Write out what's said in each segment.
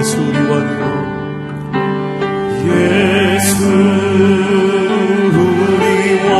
예수 우리 왕, 예수 우리 왕이여,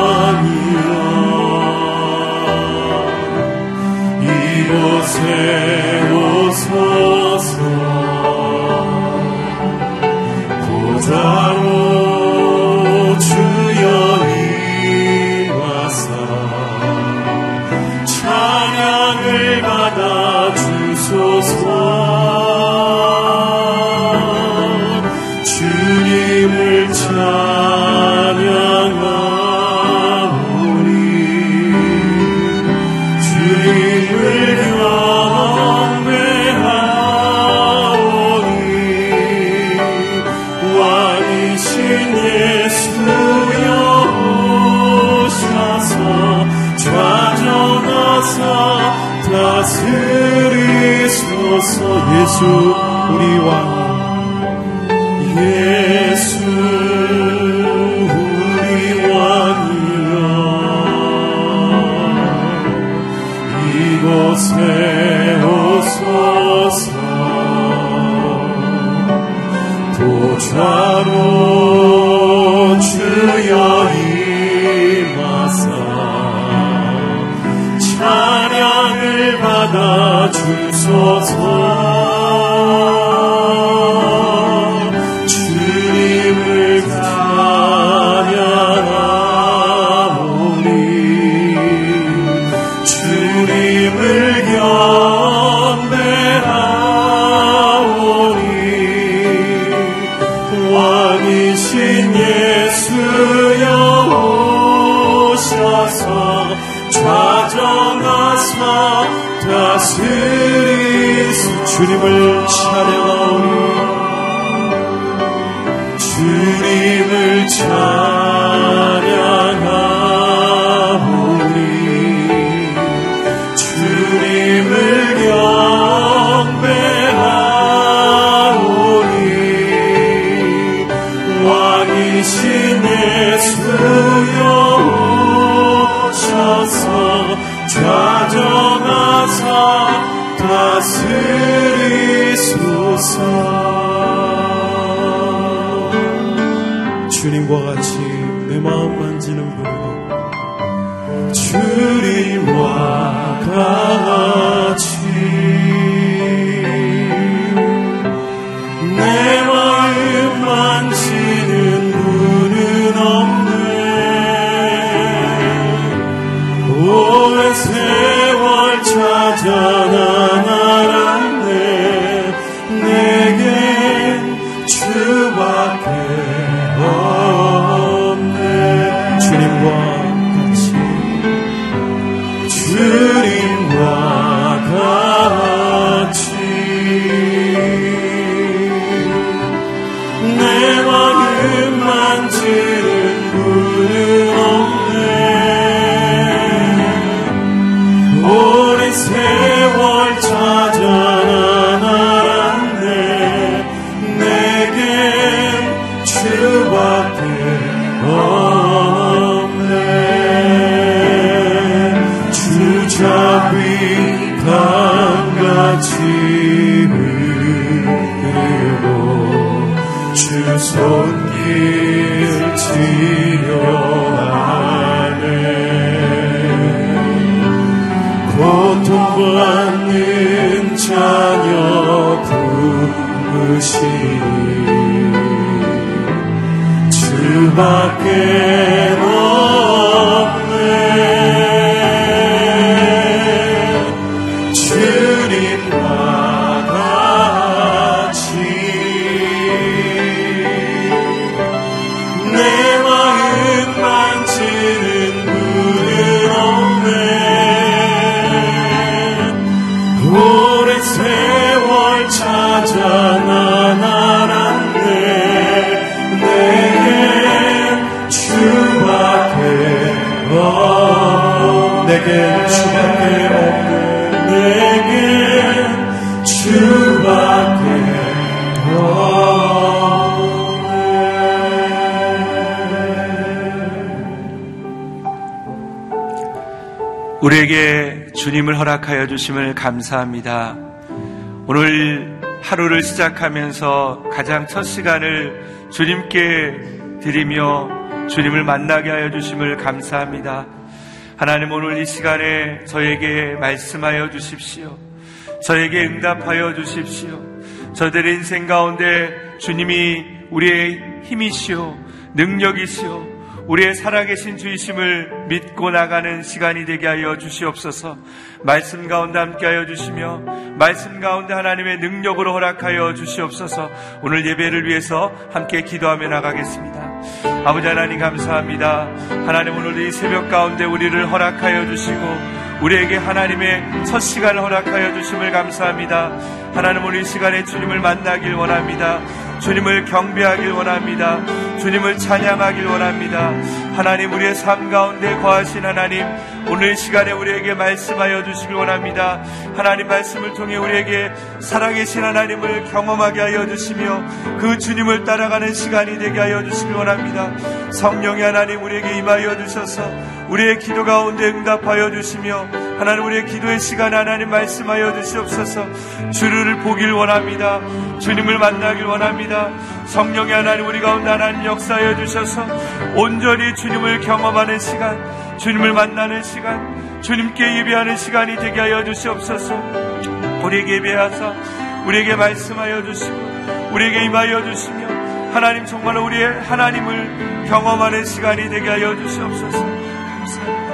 이곳에 오소서. 보좌로 주여 임하사 찬양을 받아 주소서. 주님을 찬양하오니, 주님을 찬양하오니, 주님을 경배하오니, 왕이신 예수여 오셔서 좌정하사 다스리소서. 주님과 같이 내 마음 만지는 분과 주님과 같이 내 마음 만지는 분은 없네. 오랜 세월 찾아나 고통받는 자녀 부르시니 주밖에 없네. 주님과 같이 내 마음 만지는 분은 없네. 오랜 세월 찾아 난 알았네. 내겐 주밖에 없네. 내겐 주밖에 없네. 내겐 주밖에 없네. 우리에게 주님을 허락하여 주심을 감사합니다. 오늘 하루를 시작하면서 가장 첫 시간을 주님께 드리며 주님을 만나게 하여 주심을 감사합니다. 하나님, 오늘 이 시간에 저에게 말씀하여 주십시오. 저에게 응답하여 주십시오. 저들의 인생 가운데 주님이 우리의 힘이시오, 능력이시오, 우리의 살아계신 주이심을 믿고 나가는 시간이 되게 하여 주시옵소서. 말씀 가운데 함께하여 주시며 말씀 가운데 하나님의 능력으로 허락하여 주시옵소서. 오늘 예배를 위해서 함께 기도하며 나가겠습니다. 아버지 하나님, 감사합니다. 하나님, 오늘 이 새벽 가운데 우리를 허락하여 주시고 우리에게 하나님의 첫 시간을 허락하여 주심을 감사합니다. 하나님, 오늘 이 시간에 주님을 만나길 원합니다. 주님을 경배하길 원합니다. 주님을 찬양하길 원합니다. 하나님, 우리의 삶 가운데 거하신 하나님, 오늘 이 시간에 우리에게 말씀하여 주시길 원합니다. 하나님, 말씀을 통해 우리에게 살아계신 하나님을 경험하게 하여 주시며 그 주님을 따라가는 시간이 되게 하여 주시길 원합니다. 성령의 하나님, 우리에게 임하여 주셔서 우리의 기도 가운데 응답하여 주시며 하나님, 우리의 기도의 시간에 하나님 말씀하여 주시옵소서. 주를 보길 원합니다. 주님을 만나길 원합니다. 성령의 하나님, 우리 가운데 하나님 역사하여 주셔서 온전히 주님을 경험하는 시간, 주님을 만나는 시간, 주님께 예배하는 시간이 되게 하여 주시옵소서. 우리에게 예배하사 우리에게 말씀하여 주시고 우리에게 임하여 주시며 하나님, 정말 우리의 하나님을 경험하는 시간이 되게 하여 주시옵소서. 감사합니다.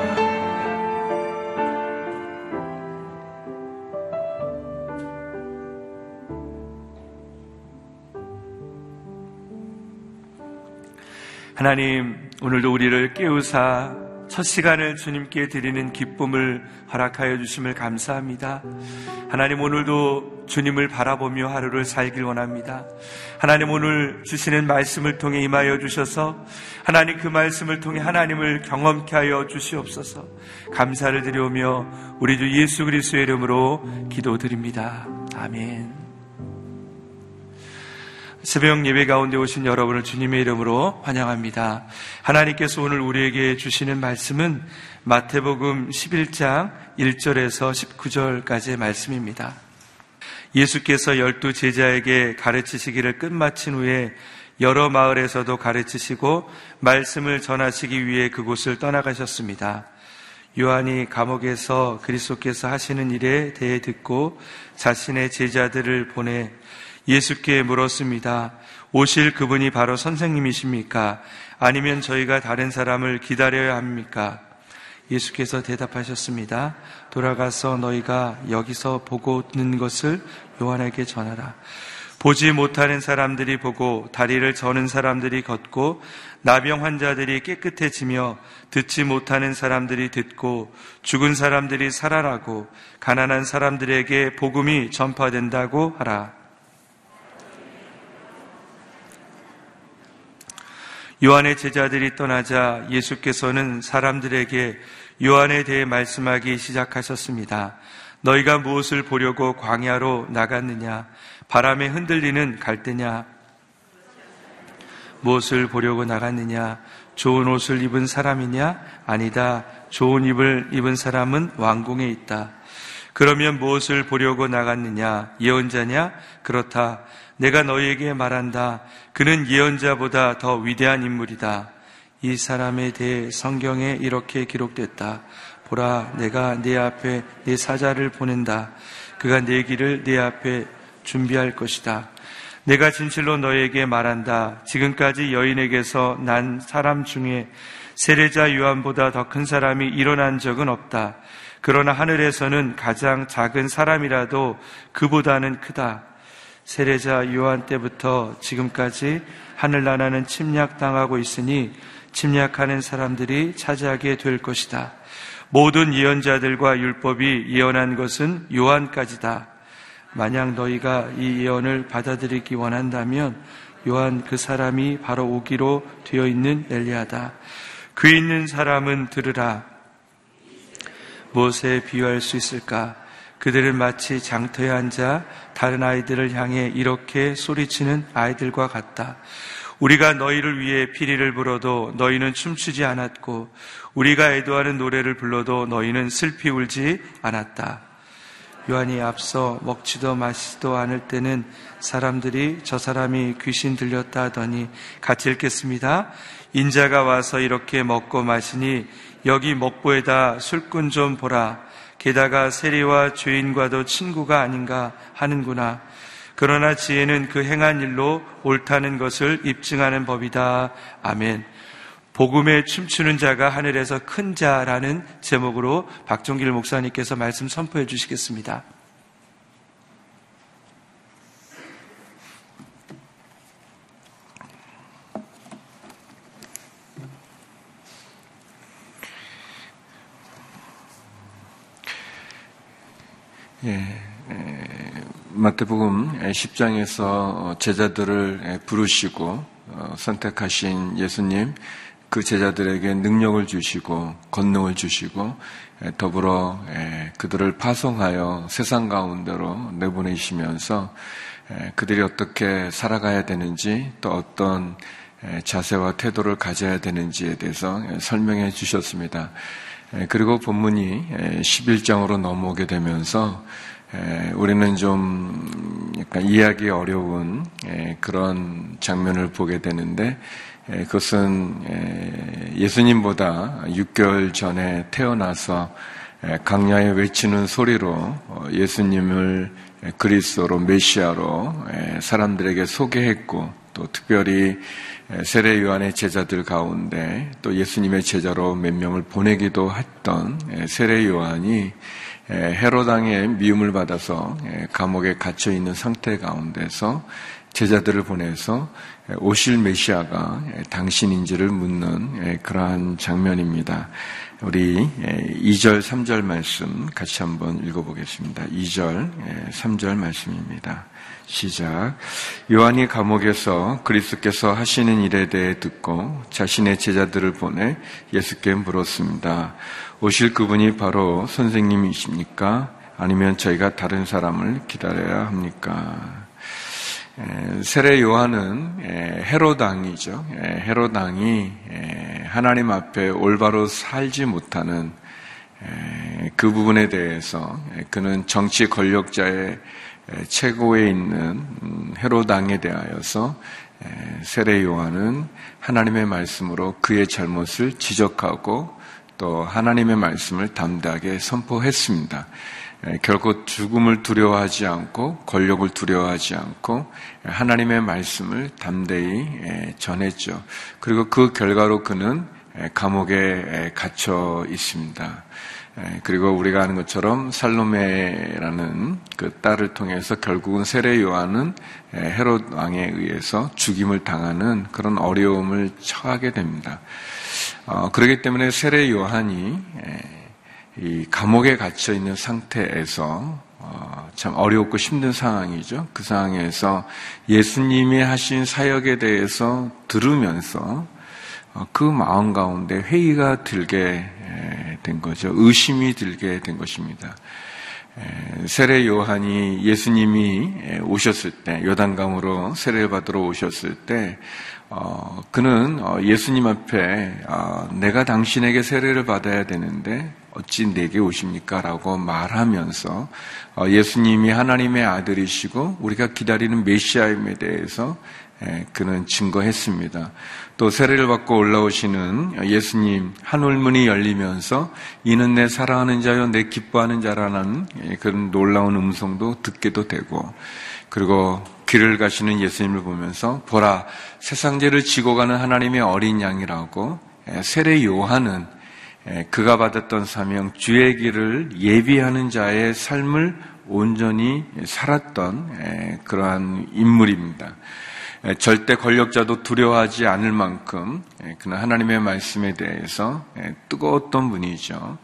하나님, 오늘도 우리를 깨우사 첫 시간을 주님께 드리는 기쁨을 허락하여 주심을 감사합니다. 하나님, 오늘도 주님을 바라보며 하루를 살길 원합니다. 하나님, 오늘 주시는 말씀을 통해 임하여 주셔서 하나님, 그 말씀을 통해 하나님을 경험케 하여 주시옵소서. 감사를 드려오며 우리 주 예수 그리스도의 이름으로 기도드립니다. 아멘. 새벽 예배 가운데 오신 여러분을 주님의 이름으로 환영합니다. 하나님께서 오늘 우리에게 주시는 말씀은 마태복음 11장 1절에서 19절까지의 말씀입니다. 예수께서 12 제자에게 가르치시기를 끝마친 후에 여러 마을에서도 가르치시고 말씀을 전하시기 위해 그곳을 떠나가셨습니다. 요한이 감옥에서 그리스도께서 하시는 일에 대해 듣고 자신의 제자들을 보내 예수께 물었습니다. 오실 그분이 바로 선생님이십니까? 아니면 저희가 다른 사람을 기다려야 합니까? 예수께서 대답하셨습니다. 돌아가서 너희가 여기서 보고 있는 것을 요한에게 전하라. 보지 못하는 사람들이 보고 다리를 저는 사람들이 걷고 나병 환자들이 깨끗해지며 듣지 못하는 사람들이 듣고 죽은 사람들이 살아나고 가난한 사람들에게 복음이 전파된다고 하라. 요한의 제자들이 떠나자 예수께서는 사람들에게 요한에 대해 말씀하기 시작하셨습니다. 너희가 무엇을 보려고 광야로 나갔느냐? 바람에 흔들리는 갈대냐? 무엇을 보려고 나갔느냐? 좋은 옷을 입은 사람이냐? 아니다. 좋은 입을 입은 사람은 왕궁에 있다. 그러면 무엇을 보려고 나갔느냐? 예언자냐? 그렇다. 내가 너희에게 말한다. 그는 예언자보다 더 위대한 인물이다. 이 사람에 대해 성경에 이렇게 기록됐다. 보라, 내가 네 앞에 네 사자를 보낸다. 그가 네 길을 네 앞에 준비할 것이다. 내가 진실로 너희에게 말한다. 지금까지 여인에게서 난 사람 중에 세례자 요한보다 더 큰 사람이 일어난 적은 없다. 그러나 하늘에서는 가장 작은 사람이라도 그보다는 크다. 세례자 요한 때부터 지금까지 하늘나라는 침략당하고 있으니 침략하는 사람들이 차지하게 될 것이다. 모든 예언자들과 율법이 예언한 것은 요한까지다. 만약 너희가 이 예언을 받아들이기 원한다면 요한 그 사람이 바로 오기로 되어 있는 엘리야다. 귀 있는 사람은 들으라. 무엇에 비유할 수 있을까? 그들은 마치 장터에 앉아 다른 아이들을 향해 이렇게 소리치는 아이들과 같다. 우리가 너희를 위해 피리를 불어도 너희는 춤추지 않았고 우리가 애도하는 노래를 불러도 너희는 슬피 울지 않았다. 요한이 앞서 먹지도 마시지도 않을 때는 사람들이 저 사람이 귀신 들렸다 하더니, 같이 읽겠습니다. 인자가 와서 이렇게 먹고 마시니 여기 먹보에다 술꾼 좀 보라. 게다가 세리와 죄인과도 친구가 아닌가 하는구나. 그러나 지혜는 그 행한 일로 옳다는 것을 입증하는 법이다. 아멘. 복음에 춤추는 자가 하늘에서 큰 자라는 제목으로 박종길 목사님께서 말씀 선포해 주시겠습니다. 예, 마태복음 10장에서 제자들을 부르시고 선택하신 예수님, 그 제자들에게 능력을 주시고 권능을 주시고 더불어 그들을 파송하여 세상 가운데로 내보내시면서 그들이 어떻게 살아가야 되는지, 또 어떤 자세와 태도를 가져야 되는지에 대해서 설명해 주셨습니다. 그리고 본문이 11장으로 넘어오게 되면서 우리는 좀 약간 이해하기 어려운 그런 장면을 보게 되는데, 그것은 예수님보다 6개월 전에 태어나서 강야에 외치는 소리로 예수님을 그리스도로, 메시아로 사람들에게 소개했고, 또 특별히 세례 요한의 제자들 가운데 또 예수님의 제자로 몇 명을 보내기도 했던 세례 요한이 헤롯 왕의 미움을 받아서 감옥에 갇혀 있는 상태 가운데서 제자들을 보내서 오실 메시아가 당신인지를 묻는 그러한 장면입니다. 우리 2절, 3절 말씀 같이 한번 읽어보겠습니다. 2절, 3절 말씀입니다. 시작. 요한이 감옥에서 그리스도께서 하시는 일에 대해 듣고 자신의 제자들을 보내 예수께 물었습니다. 오실 그분이 바로 선생님이십니까? 아니면 저희가 다른 사람을 기다려야 합니까? 세례 요한은 헤롯 왕이죠. 헤롯 왕이 하나님 앞에 올바로 살지 못하는 그 부분에 대해서, 그는 정치 권력자의 최고에 있는 헤롯 왕에 대하여서 세례 요한은 하나님의 말씀으로 그의 잘못을 지적하고 또 하나님의 말씀을 담대하게 선포했습니다. 결코 죽음을 두려워하지 않고 권력을 두려워하지 않고 하나님의 말씀을 담대히 전했죠. 그리고 그 결과로 그는 감옥에 갇혀 있습니다. 그리고 우리가 아는 것처럼 살로메라는 그 딸을 통해서 결국은 세례 요한은 헤롯 왕에 의해서 죽임을 당하는 그런 어려움을 처하게 됩니다. 그렇기 때문에 세례 요한이 이 감옥에 갇혀 있는 상태에서 참 어렵고 힘든 상황이죠. 그 상황에서 예수님이 하신 사역에 대해서 들으면서 그 마음 가운데 회의가 들게 된 거죠. 의심이 들게 된 것입니다. 세례 요한이 예수님이 오셨을 때, 요단강으로 세례를 받으러 오셨을 때, 그는 예수님 앞에 내가 당신에게 세례를 받아야 되는데 어찌 내게 오십니까? 라고 말하면서 예수님이 하나님의 아들이시고 우리가 기다리는 메시아임에 대해서 그는 증거했습니다. 또 세례를 받고 올라오시는 예수님, 하늘문이 열리면서 이는 내 사랑하는 자여 내 기뻐하는 자라는 그런 놀라운 음성도 듣게도 되고, 그리고 길을 가시는 예수님을 보면서 보라, 세상죄를 지고 가는 하나님의 어린 양이라고 세례 요한은 그가 받았던 사명, 주의 길을 예비하는 자의 삶을 온전히 살았던 그러한 인물입니다. 절대 권력자도 두려워하지 않을 만큼 그는 하나님의 말씀에 대해서 뜨거웠던 분이죠.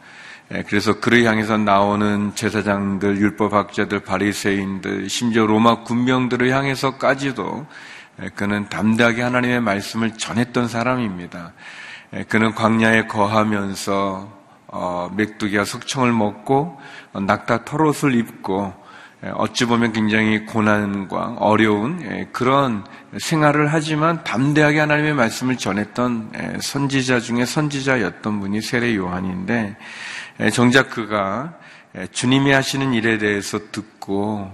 그래서 그를 향해서 나오는 제사장들, 율법학자들, 바리새인들, 심지어 로마 군병들을 향해서까지도 그는 담대하게 하나님의 말씀을 전했던 사람입니다. 그는 광야에 거하면서 메뚜기와 석청을 먹고 낙타 털옷을 입고 어찌 보면 굉장히 고난과 어려운 그런 생활을 하지만 담대하게 하나님의 말씀을 전했던 선지자 중에 선지자였던 분이 세례 요한인데, 정작 그가 주님이 하시는 일에 대해서 듣고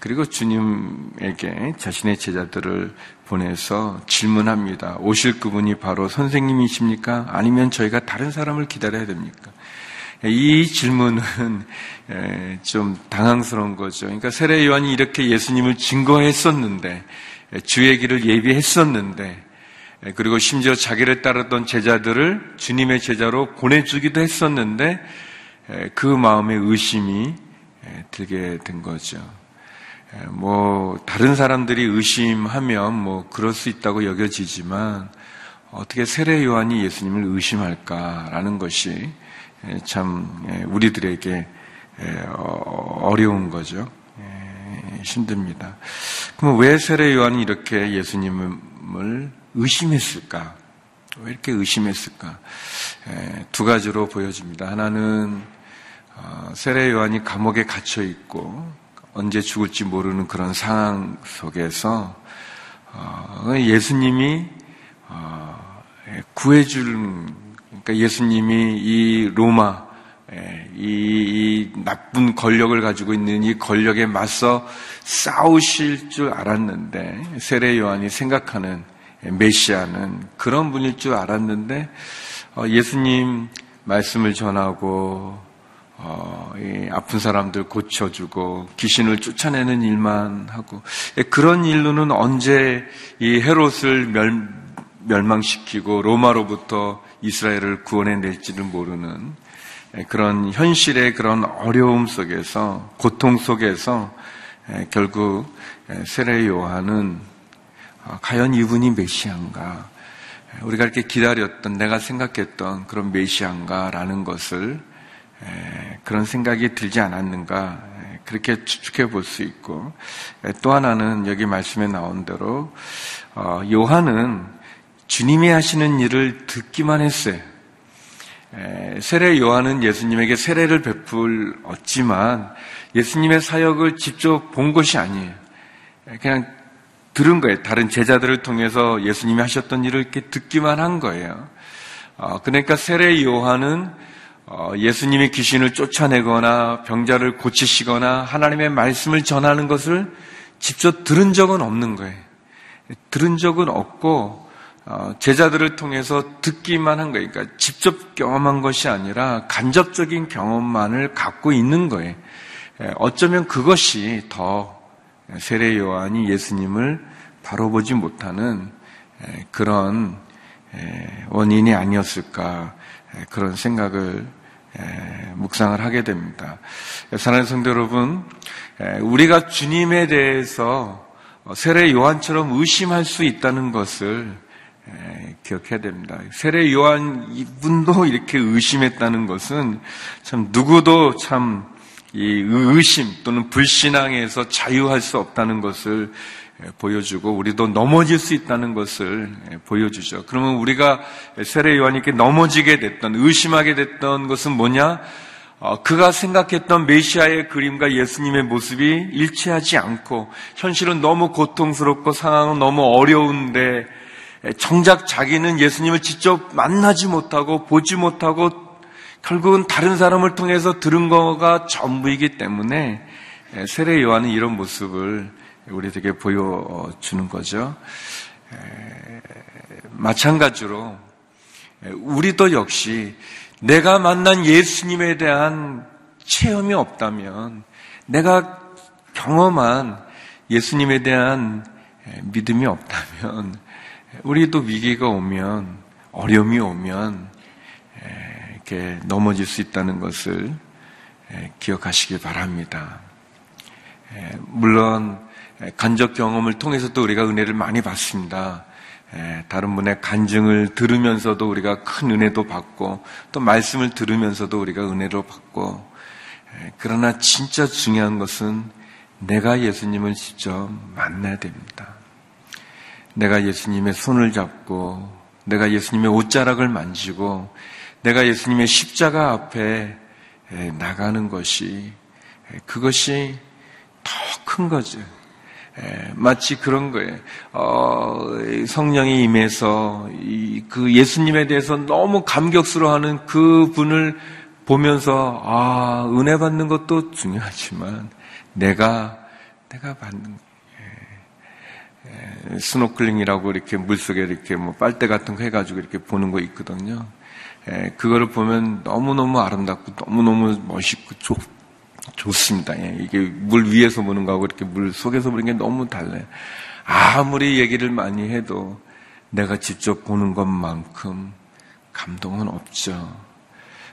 그리고 주님에게 자신의 제자들을 보내서 질문합니다. 오실 그분이 바로 선생님이십니까? 아니면 저희가 다른 사람을 기다려야 됩니까? 이 질문은 좀 당황스러운 거죠. 그러니까 세례 요한이 이렇게 예수님을 증거했었는데, 주의 길을 예비했었는데, 그리고 심지어 자기를 따랐던 제자들을 주님의 제자로 보내주기도 했었는데, 그 마음에 의심이 들게 된 거죠. 다른 사람들이 의심하면 그럴 수 있다고 여겨지지만, 어떻게 세례 요한이 예수님을 의심할까라는 것이 참 우리들에게 어려운 거죠. 힘듭니다. 그럼 왜 세례 요한이 이렇게 예수님을 의심했을까? 왜 이렇게 의심했을까? 두 가지로 보여집니다. 하나는 세례 요한이 감옥에 갇혀 있고 언제 죽을지 모르는 그런 상황 속에서 예수님이 구해주는, 그러니까 예수님이 이 로마, 이 나쁜 권력을 가지고 있는 이 권력에 맞서 싸우실 줄 알았는데, 세례 요한이 생각하는 메시아는 그런 분일 줄 알았는데, 예수님 말씀을 전하고 이 아픈 사람들 고쳐주고 귀신을 쫓아내는 일만 하고, 그런 일로는 언제 이 헤롯을 멸망시키고 로마로부터 이스라엘을 구원해낼지를 모르는 그런 현실의 그런 어려움 속에서, 고통 속에서 결국 세례 요한은 과연 이분이 메시아인가, 우리가 이렇게 기다렸던, 내가 생각했던 그런 메시아인가라는 것을, 그런 생각이 들지 않았는가, 그렇게 추측해 볼 수 있고, 또 하나는 여기 말씀에 나온 대로 요한은 주님이 하시는 일을 듣기만 했어요. 세례 요한은 예수님에게 세례를 베풀었지만 예수님의 사역을 직접 본 것이 아니에요. 그냥 들은 거예요. 다른 제자들을 통해서 예수님이 하셨던 일을 이렇게 듣기만 한 거예요. 그러니까 세례 요한은 예수님이 귀신을 쫓아내거나 병자를 고치시거나 하나님의 말씀을 전하는 것을 직접 들은 적은 없는 거예요. 들은 적은 없고 제자들을 통해서 듣기만 한 거예요. 그러니까 직접 경험한 것이 아니라 간접적인 경험만을 갖고 있는 거예요. 어쩌면 그것이 더 세례 요한이 예수님을 바로 보지 못하는 그런 원인이 아니었을까, 그런 생각을 묵상을 하게 됩니다. 사랑하는 성도 여러분, 우리가 주님에 대해서 세례 요한처럼 의심할 수 있다는 것을 기억해야 됩니다. 세례 요한 이분도 이렇게 의심했다는 것은 참 누구도 참 이 의심 또는 불신앙에서 자유할 수 없다는 것을 보여주고, 우리도 넘어질 수 있다는 것을 보여주죠. 그러면 우리가 세례 요한에게 넘어지게 됐던, 의심하게 됐던 것은 뭐냐? 그가 생각했던 메시아의 그림과 예수님의 모습이 일치하지 않고, 현실은 너무 고통스럽고 상황은 너무 어려운데, 정작 자기는 예수님을 직접 만나지 못하고 보지 못하고 결국은 다른 사람을 통해서 들은 거가 전부이기 때문에 세례 요한은 이런 모습을 우리에게 보여주는 거죠. 마찬가지로 우리도 역시 내가 만난 예수님에 대한 체험이 없다면, 내가 경험한 예수님에 대한 믿음이 없다면, 우리도 위기가 오면, 어려움이 오면 이렇게 넘어질 수 있다는 것을 기억하시길 바랍니다. 물론 간접 경험을 통해서도 우리가 은혜를 많이 받습니다. 다른 분의 간증을 들으면서도 우리가 큰 은혜도 받고, 또 말씀을 들으면서도 우리가 은혜를 받고, 그러나 진짜 중요한 것은 내가 예수님을 직접 만나야 됩니다. 내가 예수님의 손을 잡고, 내가 예수님의 옷자락을 만지고, 내가 예수님의 십자가 앞에 나가는 것이, 그것이 더 큰 거죠. 마치 그런 거예요. 성령이 임해서 그 예수님에 대해서 너무 감격스러워하는 그 분을 보면서 아, 은혜 받는 것도 중요하지만 내가 받는 스노클링이라고 이렇게 물속에 이렇게 뭐 빨대 같은 거 해가지고 이렇게 보는 거 있거든요. 그거를 보면 너무너무 아름답고 너무너무 멋있고 좋습니다. 이게 물 위에서 보는 거하고 이렇게 물 속에서 보는 게 너무 달라요. 아무리 얘기를 많이 해도 내가 직접 보는 것만큼 감동은 없죠.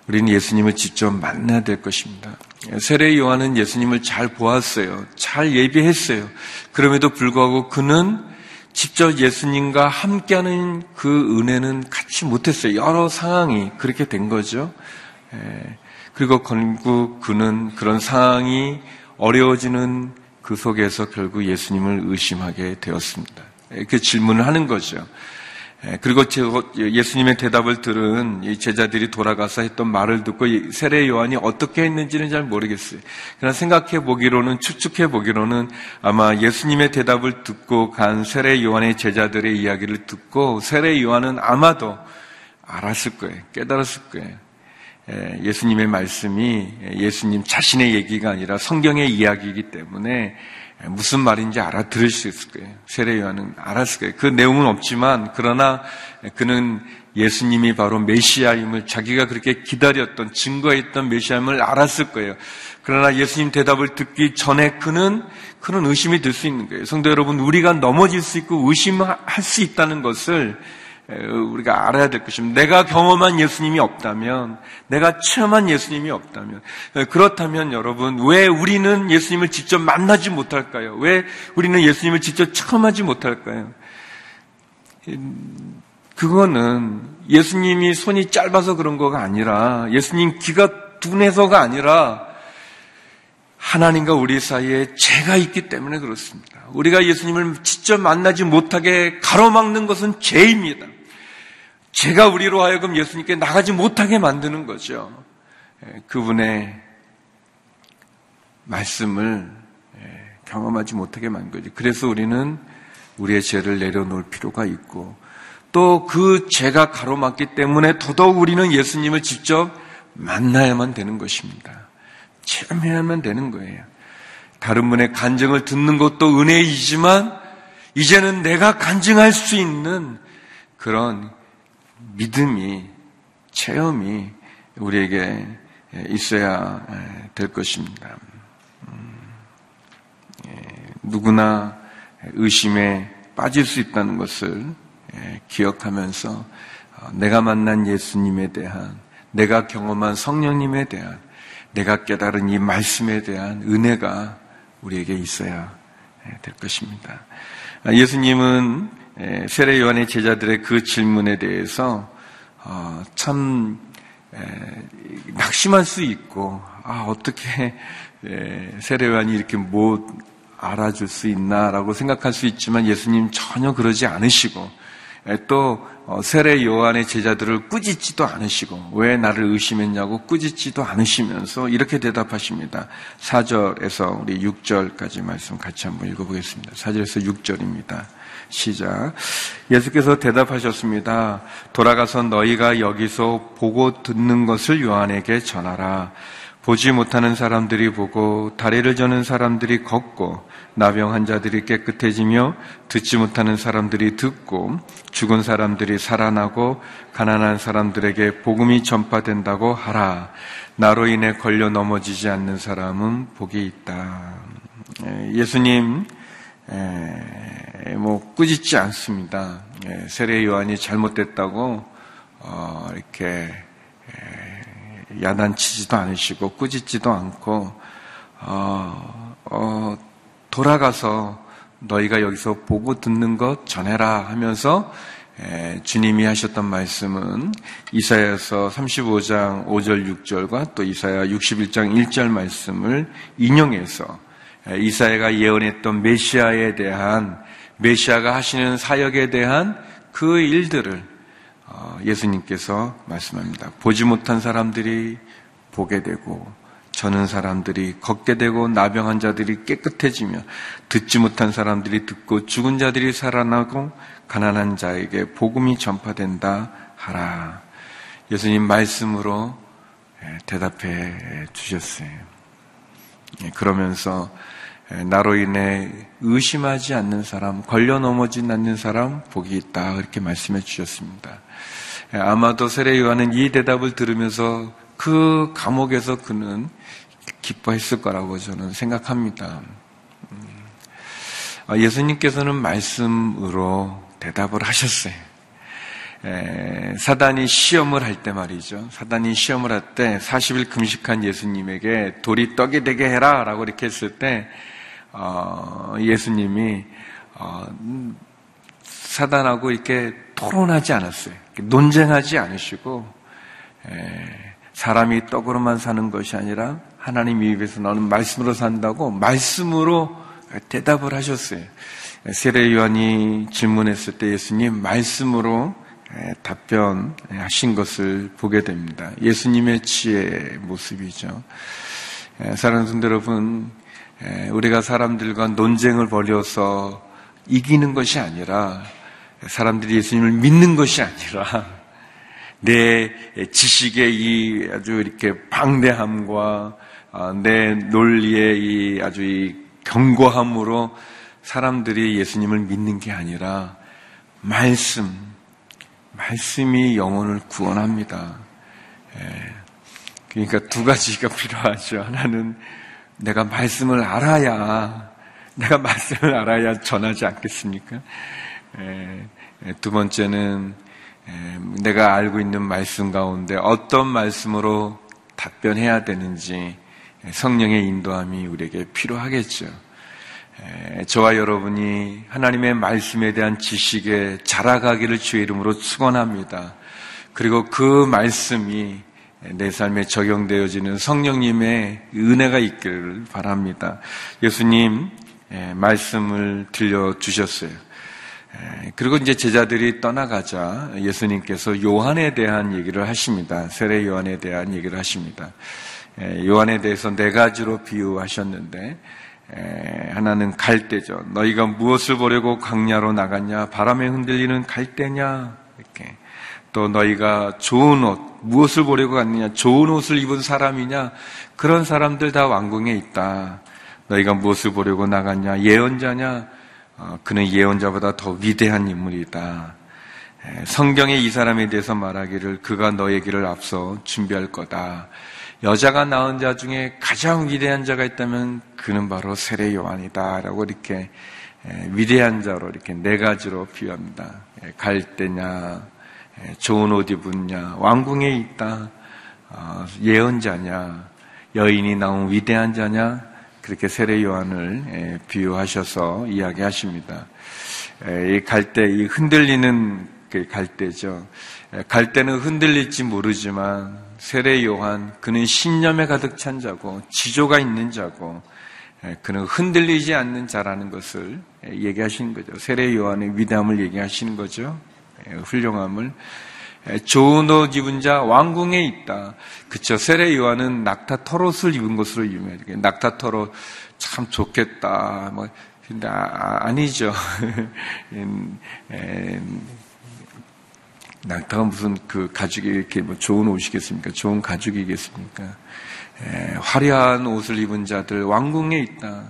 우리는 예수님을 직접 만나야 될 것입니다. 세례 요한은 예수님을 잘 보았어요. 잘 예비했어요. 그럼에도 불구하고 그는 직접 예수님과 함께하는 그 은혜는 갖지 못했어요. 여러 상황이 그렇게 된 거죠. 그리고 결국 그는 그런 상황이 어려워지는 그 속에서 결국 예수님을 의심하게 되었습니다. 그 질문을 하는 거죠. 그리고 예수님의 대답을 들은 이 제자들이 돌아가서 했던 말을 듣고 세례 요한이 어떻게 했는지는 잘 모르겠어요. 그러나 생각해 보기로는, 추측해 보기로는 아마 예수님의 대답을 듣고 간 세례 요한의 제자들의 이야기를 듣고 세례 요한은 아마도 알았을 거예요. 깨달았을 거예요. 예수님의 말씀이 예수님 자신의 얘기가 아니라 성경의 이야기이기 때문에 무슨 말인지 알아들을 수 있을 거예요. 세례 요한은 알았을 거예요. 그 내용은 없지만 그러나 그는 예수님이 바로 메시아임을, 자기가 그렇게 기다렸던, 증거했던 메시아임을 알았을 거예요. 그러나 예수님 대답을 듣기 전에 그는 그런 의심이 들 수 있는 거예요. 성도 여러분, 우리가 넘어질 수 있고 의심할 수 있다는 것을 우리가 알아야 될 것입니다. 내가 경험한 예수님이 없다면, 내가 체험한 예수님이 없다면, 그렇다면 여러분, 왜 우리는 예수님을 직접 만나지 못할까요? 왜 우리는 예수님을 직접 체험하지 못할까요? 그거는 예수님이 손이 짧아서 그런 거가 아니라, 예수님 귀가 둔해서가 아니라 하나님과 우리 사이에 죄가 있기 때문에 그렇습니다. 우리가 예수님을 직접 만나지 못하게 가로막는 것은 죄입니다. 제가 우리로 하여금 예수님께 나가지 못하게 만드는 거죠. 그분의 말씀을 경험하지 못하게 만든 거죠. 그래서 우리는 우리의 죄를 내려놓을 필요가 있고, 또 그 죄가 가로막기 때문에 더더욱 우리는 예수님을 직접 만나야만 되는 것입니다. 체험해야만 되는 거예요. 다른 분의 간증을 듣는 것도 은혜이지만 이제는 내가 간증할 수 있는 그런 믿음이, 체험이 우리에게 있어야 될 것입니다. 누구나 의심에 빠질 수 있다는 것을 기억하면서 내가 만난 예수님에 대한, 내가 경험한 성령님에 대한, 내가 깨달은 이 말씀에 대한 은혜가 우리에게 있어야 될 것입니다. 예수님은 세례 요한의 제자들의 그 질문에 대해서 참 낙심할 수 있고, 아, 어떻게 세례 요한이 이렇게 못 알아줄 수 있나라고 생각할 수 있지만 예수님 전혀 그러지 않으시고, 또 세례 요한의 제자들을 꾸짖지도 않으시고, 왜 나를 의심했냐고 꾸짖지도 않으시면서 이렇게 대답하십니다. 4절에서 우리 6절까지 말씀 같이 한번 읽어보겠습니다. 4절에서 6절입니다. 시작. 예수께서 대답하셨습니다. 돌아가서 너희가 여기서 보고 듣는 것을 요한에게 전하라. 보지 못하는 사람들이 보고, 다리를 저는 사람들이 걷고, 나병 환자들이 깨끗해지며, 듣지 못하는 사람들이 듣고, 죽은 사람들이 살아나고, 가난한 사람들에게 복음이 전파된다고 하라. 나로 인해 걸려 넘어지지 않는 사람은 복이 있다. 예수님 뭐 꾸짖지 않습니다. 세례 요한이 잘못됐다고 이렇게 야단치지도 않으시고 꾸짖지도 않고, 돌아가서 너희가 여기서 보고 듣는 것 전해라 하면서 주님이 하셨던 말씀은 이사야서 35장 5절 6절과 또 이사야 61장 1절 말씀을 인용해서 이사야가 예언했던 메시아에 대한, 메시아가 하시는 사역에 대한 그 일들을 예수님께서 말씀합니다. 보지 못한 사람들이 보게 되고, 저는 사람들이 걷게 되고, 나병 환자들이 깨끗해지며, 듣지 못한 사람들이 듣고, 죽은 자들이 살아나고, 가난한 자에게 복음이 전파된다 하라. 예수님 말씀으로 대답해 주셨어요. 그러면서 나로 인해 의심하지 않는 사람, 걸려 넘어진 않는 사람 복이 있다 이렇게 말씀해 주셨습니다. 아마도 세례 요한은 이 대답을 들으면서 그 감옥에서 그는 기뻐했을 거라고 저는 생각합니다. 예수님께서는 말씀으로 대답을 하셨어요. 사단이 시험을 할 때 말이죠. 사단이 시험을 할 때 40일 금식한 예수님에게 돌이 떡이 되게 해라 라고 이렇게 했을 때 예수님이 사단하고 이렇게 토론하지 않았어요. 논쟁하지 않으시고 사람이 떡으로만 사는 것이 아니라 하나님 입에서 나오는 말씀으로 산다고 말씀으로 대답을 하셨어요. 세례 요한이 질문했을 때 예수님 말씀으로 답변하신 것을 보게 됩니다. 예수님의 지혜의 모습이죠. 사랑하는 성도 여러분, 우리가 사람들과 논쟁을 벌여서 이기는 것이 아니라 사람들이 예수님을 믿는 것이 아니라 내 지식의 이 아주 이렇게 방대함과 내 논리의 이 아주 이 견고함으로 사람들이 예수님을 믿는 게 아니라 말씀이 영혼을 구원합니다. 그러니까 두 가지가 필요하죠. 하나는 내가 말씀을 알아야 전하지 않겠습니까? 두 번째는 내가 알고 있는 말씀 가운데 어떤 말씀으로 답변해야 되는지 성령의 인도함이 우리에게 필요하겠죠. 저와 여러분이 하나님의 말씀에 대한 지식에 자라가기를 주의 이름으로 축원합니다. 그리고 그 말씀이 내 삶에 적용되어지는 성령님의 은혜가 있기를 바랍니다. 예수님 말씀을 들려주셨어요. 그리고 이제 제자들이 떠나가자 예수님께서 요한에 대한 얘기를 하십니다. 세례 요한에 대한 얘기를 하십니다. 요한에 대해서 네 가지로 비유하셨는데 하나는 갈대죠. 너희가 무엇을 보려고 광야로 나갔냐? 바람에 흔들리는 갈대냐? 이렇게. 또 너희가 좋은 옷, 무엇을 보려고 갔느냐? 좋은 옷을 입은 사람이냐? 그런 사람들 다 왕궁에 있다. 너희가 무엇을 보려고 나갔냐? 예언자냐? 그는 예언자보다 더 위대한 인물이다. 성경에 이 사람에 대해서 말하기를 그가 너의 길을 앞서 준비할 거다. 여자가 낳은 자 중에 가장 위대한 자가 있다면 그는 바로 세례 요한이다 라고 이렇게 위대한 자로 이렇게 네 가지로 비유합니다. 갈대냐, 좋은 옷 입었냐, 왕궁에 있다, 예언자냐, 여인이 낳은 위대한 자냐, 그렇게 세례 요한을 비유하셔서 이야기하십니다. 이 갈대, 이 흔들리는 갈대죠. 갈대는 흔들릴지 모르지만 세례 요한, 그는 신념에 가득 찬 자고 지조가 있는 자고 그는 흔들리지 않는 자라는 것을 얘기하시는 거죠. 세례 요한의 위대함을 얘기하시는 거죠. 훌륭함을. 좋은 옷 입은 자 왕궁에 있다. 그쵸. 세례 요한은 낙타 털옷을 입은 것으로 유명해요. 낙타 털옷 참 좋겠다. 뭐 근데 아니죠. 낙타가 무슨 그 가죽이 이렇게 뭐 좋은 옷이겠습니까? 좋은 가죽이겠습니까? 화려한 옷을 입은 자들 왕궁에 있다.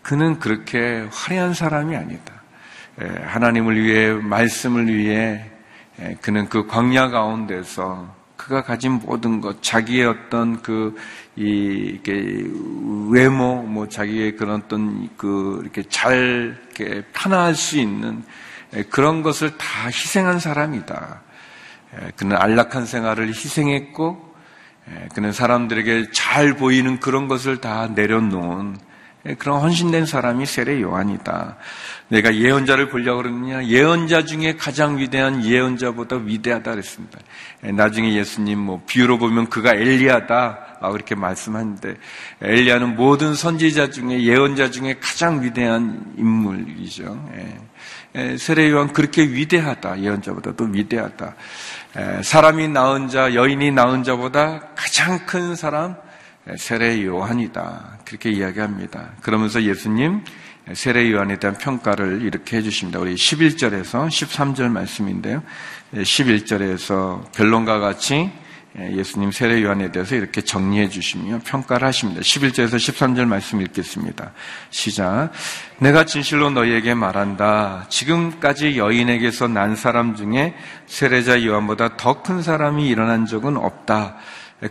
그는 그렇게 화려한 사람이 아니다. 하나님을 위해 말씀을 위해 그는 그 광야 가운데서 그가 가진 모든 것, 자기의 어떤 이렇게 외모, 뭐 자기의 그런 어떤 이렇게 잘 이렇게 편안할 수 있는 그런 것을 다 희생한 사람이다. 그는 안락한 생활을 희생했고, 그는 사람들에게 잘 보이는 그런 것을 다 내려놓은 그런 헌신된 사람이 세례 요한이다. 내가 예언자를 보려고 그러느냐? 예언자 중에 가장 위대한 예언자보다 위대하다 그랬습니다. 나중에 예수님 뭐 비유로 보면 그가 엘리야다 그렇게 말씀하는데 엘리야는 모든 선지자 중에 예언자 중에 가장 위대한 인물이죠. 세례 요한 그렇게 위대하다. 예언자보다 또 위대하다. 사람이 낳은 자, 여인이 낳은 자보다 가장 큰 사람 세례 요한이다. 그렇게 이야기합니다. 그러면서 예수님 세례 요한에 대한 평가를 이렇게 해주십니다. 우리 11절에서 13절 말씀인데요. 11절에서 결론과 같이 예수님 세례 요한에 대해서 이렇게 정리해 주시며 평가를 하십니다. 11절에서 13절 말씀 읽겠습니다. 시작. 내가 진실로 너희에게 말한다. 지금까지 여인에게서 난 사람 중에 세례자 요한보다 더 큰 사람이 일어난 적은 없다.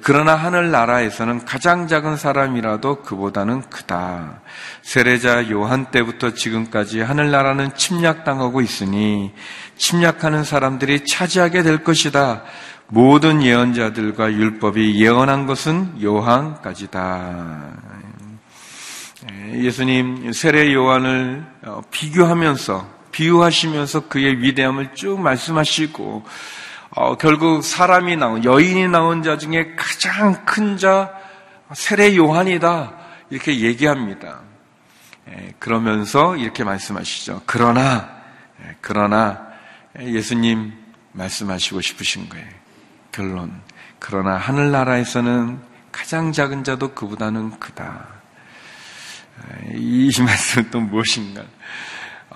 그러나 하늘나라에서는 가장 작은 사람이라도 그보다는 크다. 세례자 요한 때부터 지금까지 하늘나라는 침략당하고 있으니 침략하는 사람들이 차지하게 될 것이다. 모든 예언자들과 율법이 예언한 것은 요한까지다. 예수님 세례 요한을 비유하시면서 그의 위대함을 쭉 말씀하시고 결국 사람이 나온, 여인이 나온 자 중에 가장 큰 자, 세례 요한이다. 이렇게 얘기합니다. 그러면서 이렇게 말씀하시죠. 그러나, 예수님 말씀하시고 싶으신 거예요. 결론. 그러나 하늘나라에서는 가장 작은 자도 그보다는 크다. 이 말씀은 또 무엇인가?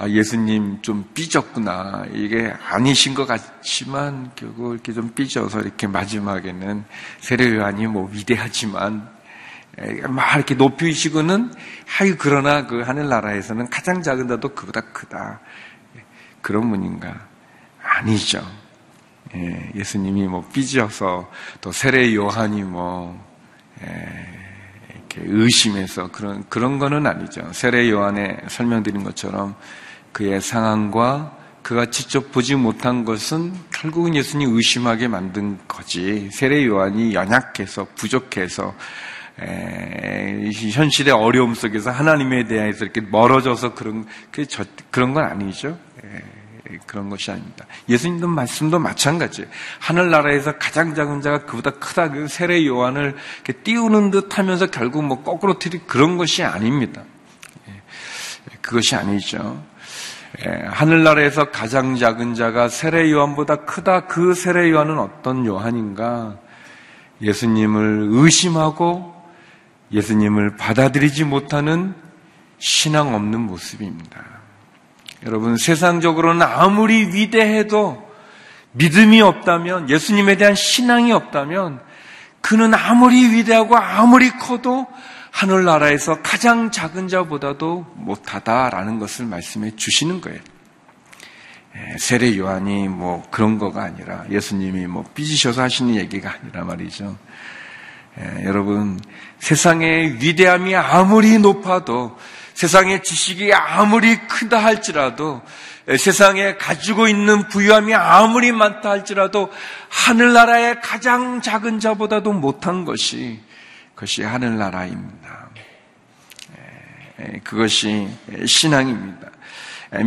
예수님 좀 삐졌구나. 이게 아니신 것 같지만 결국 이렇게 좀 삐져서 이렇게 마지막에는 세례 요한이 뭐 위대하지만 막 이렇게 높이시고는 그러나 그 하늘나라에서는 가장 작은 자도 그보다 크다. 그런 분인가? 아니죠. 예수님이 뭐 삐져서 또 세례 요한이 뭐 이렇게 의심해서 그런 거는 아니죠. 세례 요한에 설명드린 것처럼 그의 상황과 그가 직접 보지 못한 것은 결국은 예수님이 의심하게 만든 거지. 세례 요한이 연약해서 부족해서 현실의 어려움 속에서 하나님에 대해서 이렇게 멀어져서 그런 건 아니죠. 그런 것이 아닙니다. 예수님도 말씀도 마찬가지예요. 하늘나라에서 가장 작은 자가 그보다 크다. 그 세례 요한을 이렇게 띄우는 듯 하면서 결국 뭐 거꾸로 틀이 그런 것이 아닙니다. 그것이 아니죠. 하늘나라에서 가장 작은 자가 세례 요한보다 크다. 그 세례 요한은 어떤 요한인가? 예수님을 의심하고 예수님을 받아들이지 못하는 신앙 없는 모습입니다. 여러분, 세상적으로는 아무리 위대해도 믿음이 없다면, 예수님에 대한 신앙이 없다면 그는 아무리 위대하고 아무리 커도 하늘나라에서 가장 작은 자보다도 못하다라는 것을 말씀해 주시는 거예요. 세례 요한이 뭐 그런 거가 아니라, 예수님이 뭐 삐지셔서 하시는 얘기가 아니라 말이죠. 여러분, 세상의 위대함이 아무리 높아도, 세상의 지식이 아무리 크다 할지라도, 세상에 가지고 있는 부유함이 아무리 많다 할지라도 하늘나라의 가장 작은 자보다도 못한 것이, 그것이 하늘나라입니다. 그것이 신앙입니다.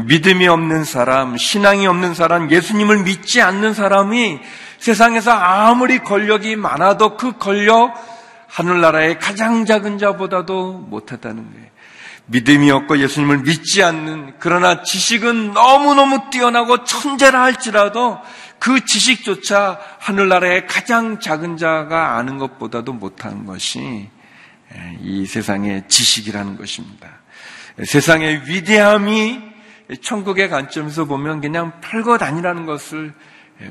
믿음이 없는 사람, 신앙이 없는 사람, 예수님을 믿지 않는 사람이 세상에서 아무리 권력이 많아도 그 권력, 하늘나라의 가장 작은 자보다도 못하다는 거예요. 믿음이 없고 예수님을 믿지 않는, 그러나 지식은 너무너무 뛰어나고 천재라 할지라도 그 지식조차 하늘나라의 가장 작은 자가 아는 것보다도 못한 것이 이 세상의 지식이라는 것입니다. 세상의 위대함이 천국의 관점에서 보면 그냥 별것 아니라는 것을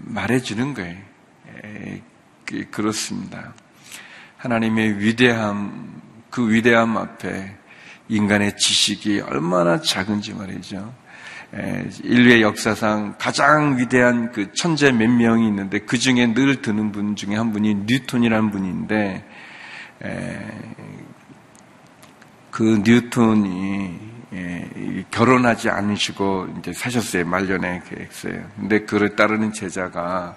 말해주는 거예요. 그렇습니다. 하나님의 위대함, 그 위대함 앞에 인간의 지식이 얼마나 작은지 말이죠. 인류의 역사상 가장 위대한 그 천재 몇 명이 있는데 그 중에 늘 드는 분 중에 한 분이 뉴턴이라는 분인데, 그 뉴턴이 결혼하지 않으시고 이제 사셨어요. 말년에 계셨어요. 근데 그를 따르는 제자가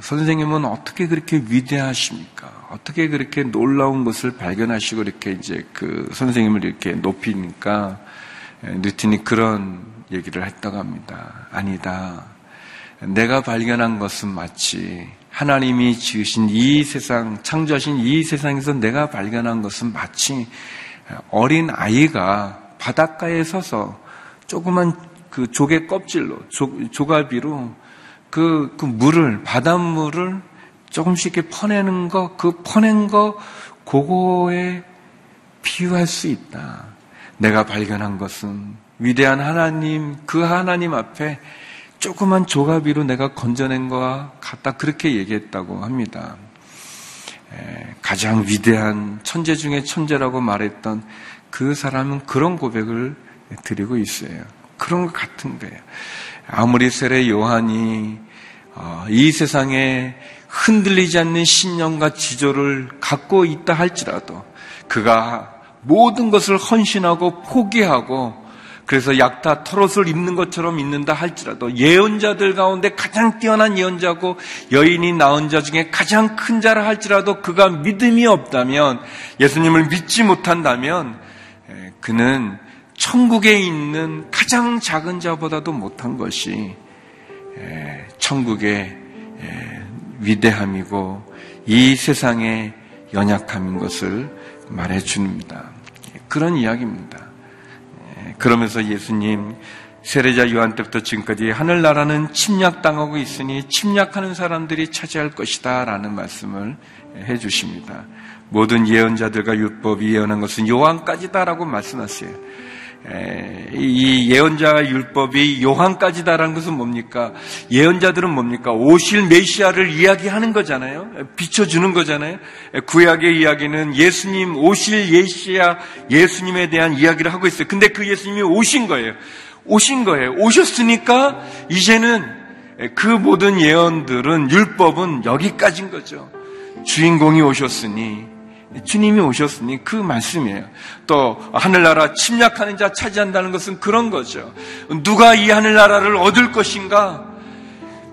선생님은 어떻게 그렇게 위대하십니까? 어떻게 그렇게 놀라운 것을 발견하시고 이렇게 이제 그 선생님을 이렇게 높이니까, 뉴턴이 그런 얘기를 했다고 합니다. 아니다. 내가 발견한 것은 마치 하나님이 지으신 이 세상, 창조하신 이 세상에서 내가 발견한 것은 마치 어린 아이가 바닷가에 서서 조그만 그 조개 껍질로, 조가비로 그 물을, 바닷물을 조금씩 이렇게 퍼내는 거, 그 퍼낸 거, 그거에 비유할 수 있다. 내가 발견한 것은 위대한 하나님, 그 하나님 앞에 조그만 조가비로 내가 건져낸 것과 같다 그렇게 얘기했다고 합니다. 가장 위대한 천재 중에 천재라고 말했던 그 사람은 그런 고백을 드리고 있어요. 그런 것 같은 거예요. 아무리 세례 요한이 이 세상에 흔들리지 않는 신념과 지조를 갖고 있다 할지라도 그가 모든 것을 헌신하고 포기하고 그래서 약다 털옷을 입는 것처럼 입는다 할지라도 예언자들 가운데 가장 뛰어난 예언자고 여인이 낳은 자 중에 가장 큰 자라 할지라도 그가 믿음이 없다면, 예수님을 믿지 못한다면 그는 천국에 있는 가장 작은 자보다도 못한 것이 천국의 위대함이고 이 세상의 연약함인 것을 말해줍니다. 그런 이야기입니다. 그러면서 예수님, 세례자 요한 때부터 지금까지 하늘나라는 침략당하고 있으니 침략하는 사람들이 차지할 것이다 라는 말씀을 해주십니다. 모든 예언자들과 율법이 예언한 것은 요한까지다 라고 말씀하세요. 이 예언자와 율법이 요한까지다라는 것은 뭡니까? 예언자들은 뭡니까? 오실 메시아를 이야기하는 거잖아요. 비춰주는 거잖아요. 구약의 이야기는 예수님, 오실 메시아 예수님에 대한 이야기를 하고 있어요. 근데 그 예수님이 오신 거예요. 오신 거예요. 오셨으니까 이제는 그 모든 예언들은, 율법은 여기까지인 거죠. 주인공이 오셨으니, 주님이 오셨으니 그 말씀이에요. 또 하늘나라 침략하는 자 차지한다는 것은 그런 거죠. 누가 이 하늘나라를 얻을 것인가?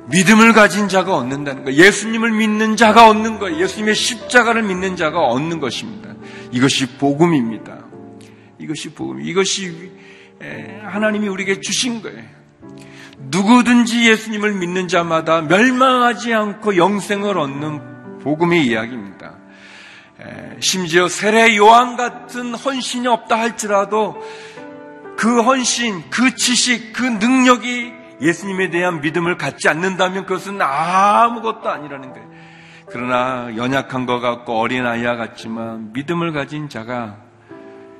믿음을 가진 자가 얻는다는 거예요. 예수님을 믿는 자가 얻는 거예요. 예수님의 십자가를 믿는 자가 얻는 것입니다. 이것이 복음입니다. 이것이 복음. 이것이 하나님이 우리에게 주신 거예요. 누구든지 예수님을 믿는 자마다 멸망하지 않고 영생을 얻는 복음의 이야기입니다. 심지어 세례 요한 같은 헌신이 없다 할지라도 그 헌신, 그 지식, 그 능력이 예수님에 대한 믿음을 갖지 않는다면 그것은 아무것도 아니라는 거예요. 그러나 연약한 것 같고 어린아이와 같지만 믿음을 가진 자가,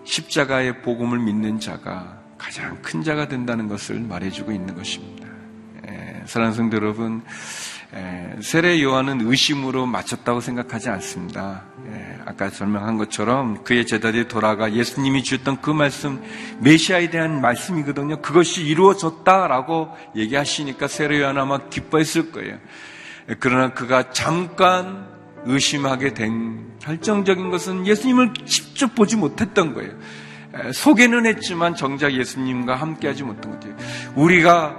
십자가의 복음을 믿는 자가 가장 큰 자가 된다는 것을 말해주고 있는 것입니다. 사랑하는 성도 여러분, 세례 요한은 의심으로 맞췄다고 생각하지 않습니다. 아까 설명한 것처럼 그의 제자들이 돌아가 예수님이 주셨던 그 말씀, 메시아에 대한 말씀이거든요. 그것이 이루어졌다라고 얘기하시니까 세례 요한은 아마 기뻐했을 거예요. 그러나 그가 잠깐 의심하게 된 결정적인 것은 예수님을 직접 보지 못했던 거예요. 소개는 했지만 정작 예수님과 함께하지 못한 거죠. 우리가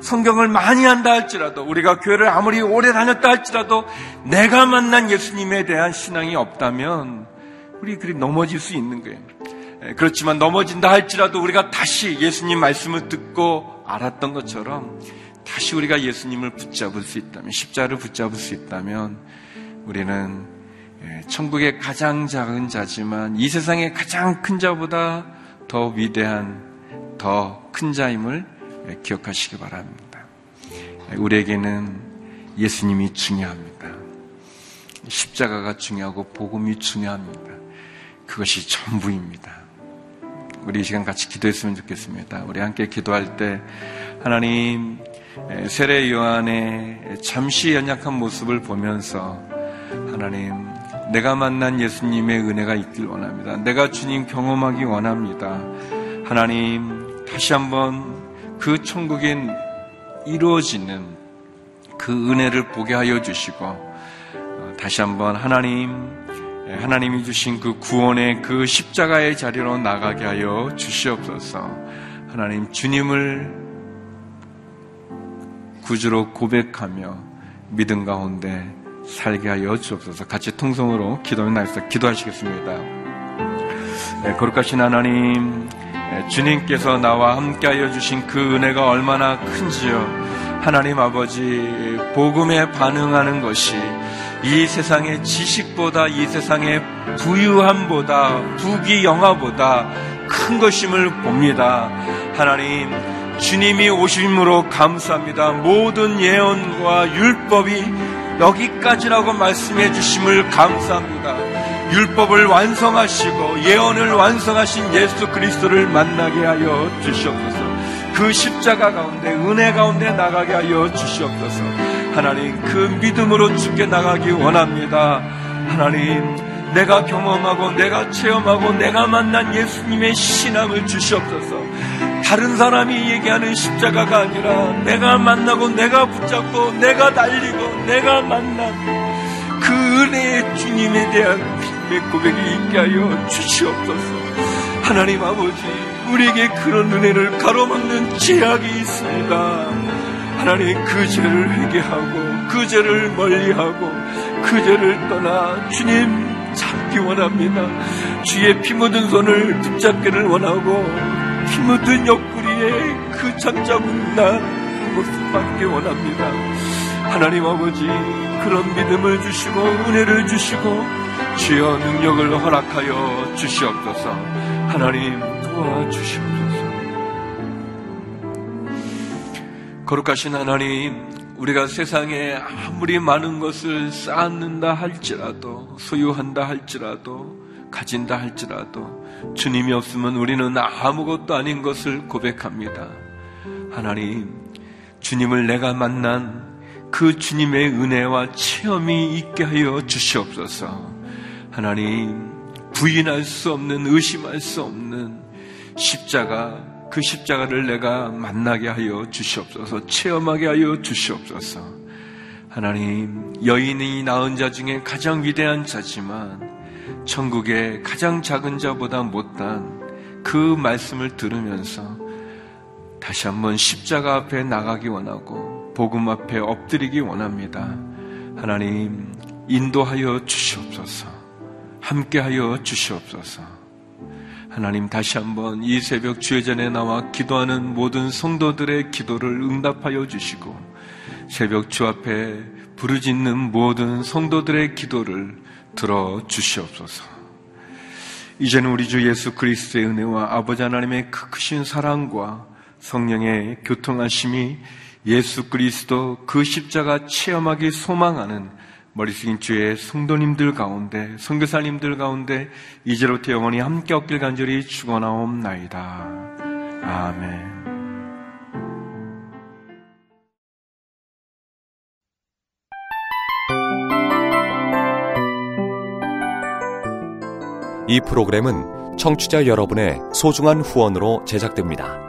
성경을 많이 한다 할지라도, 우리가 교회를 아무리 오래 다녔다 할지라도 내가 만난 예수님에 대한 신앙이 없다면 우리 그리 넘어질 수 있는 거예요. 그렇지만 넘어진다 할지라도 우리가 다시 예수님 말씀을 듣고 알았던 것처럼 다시 우리가 예수님을 붙잡을 수 있다면, 십자를 붙잡을 수 있다면 우리는 천국의 가장 작은 자지만 이 세상의 가장 큰 자보다 더 위대한, 더 큰 자임을 기억하시기 바랍니다. 우리에게는 예수님이 중요합니다. 십자가가 중요하고 복음이 중요합니다. 그것이 전부입니다. 우리 이 시간 같이 기도했으면 좋겠습니다. 우리 함께 기도할 때, 하나님, 세례 요한의 잠시 연약한 모습을 보면서 하나님, 내가 만난 예수님의 은혜가 있길 원합니다. 내가 주님 경험하기 원합니다. 하나님, 다시 한번 그 천국에 이루어지는 그 은혜를 보게 하여 주시고, 다시 한번 하나님이 주신 그 구원의 그 십자가의 자리로 나가게 하여 주시옵소서. 하나님, 주님을 구주로 고백하며 믿음 가운데 살게 하여 주옵소서. 같이 통성으로 기도하며 나가서 기도하시겠습니다. 네, 거룩하신 하나님, 주님께서 나와 함께하여 주신 그 은혜가 얼마나 큰지요. 하나님 아버지, 복음에 반응하는 것이 이 세상의 지식보다, 이 세상의 부유함보다, 부귀영화보다 큰 것임을 봅니다. 하나님, 주님이 오심으로 감사합니다. 모든 예언과 율법이 여기까지라고 말씀해 주심을 감사합니다. 율법을 완성하시고 예언을 완성하신 예수 그리스도를 만나게 하여 주시옵소서. 그 십자가 가운데 은혜 가운데 나가게 하여 주시옵소서. 하나님, 그 믿음으로 주께 나가기 원합니다. 하나님, 내가 경험하고 내가 체험하고 내가 만난 예수님의 신앙을 주시옵소서. 다른 사람이 얘기하는 십자가가 아니라 내가 만나고 내가 붙잡고 내가 달리고 내가 만난 그 은혜의 주님에 대한 믿음의 고백이 있게 하여 주시옵소서. 하나님 아버지, 우리에게 그런 은혜를 가로막는 죄악이 있습니다. 하나님, 그 죄를 회개하고 그 죄를 멀리하고 그 죄를 떠나 주님 잡기 원합니다. 주의 피 묻은 손을 붙잡기를 원하고 피 묻은 옆구리에 그 창자국 난 모습 받기 원합니다. 하나님 아버지, 그런 믿음을 주시고 은혜를 주시고 주여 능력을 허락하여 주시옵소서. 하나님 도와주시옵소서. 거룩하신 하나님, 우리가 세상에 아무리 많은 것을 쌓는다 할지라도, 소유한다 할지라도, 가진다 할지라도 주님이 없으면 우리는 아무것도 아닌 것을 고백합니다. 하나님, 주님을 내가 만난 그 주님의 은혜와 체험이 있게 하여 주시옵소서. 하나님, 부인할 수 없는, 의심할 수 없는 십자가, 그 십자가를 내가 만나게 하여 주시옵소서. 체험하게 하여 주시옵소서. 하나님, 여인이 낳은 자 중에 가장 위대한 자지만 천국의 가장 작은 자보다 못한 그 말씀을 들으면서 다시 한번 십자가 앞에 나가기 원하고 복음 앞에 엎드리기 원합니다. 하나님, 인도하여 주시옵소서. 함께하여 주시옵소서. 하나님, 다시 한번 이 새벽 주의전에 나와 기도하는 모든 성도들의 기도를 응답하여 주시고 새벽 주 앞에 부르짖는 모든 성도들의 기도를 들어주시옵소서. 이제는 우리 주 예수 그리스도의 은혜와 아버지 하나님의 크신 사랑과 성령의 교통하심이 예수 그리스도 그 십자가 체험하기 소망하는 머리 숙인 주의 성도님들 가운데, 선교사님들 가운데 이제로부터 영원히 함께 없길 간절히 축원하옵나이다. 아멘. 이 프로그램은 청취자 여러분의 소중한 후원으로 제작됩니다.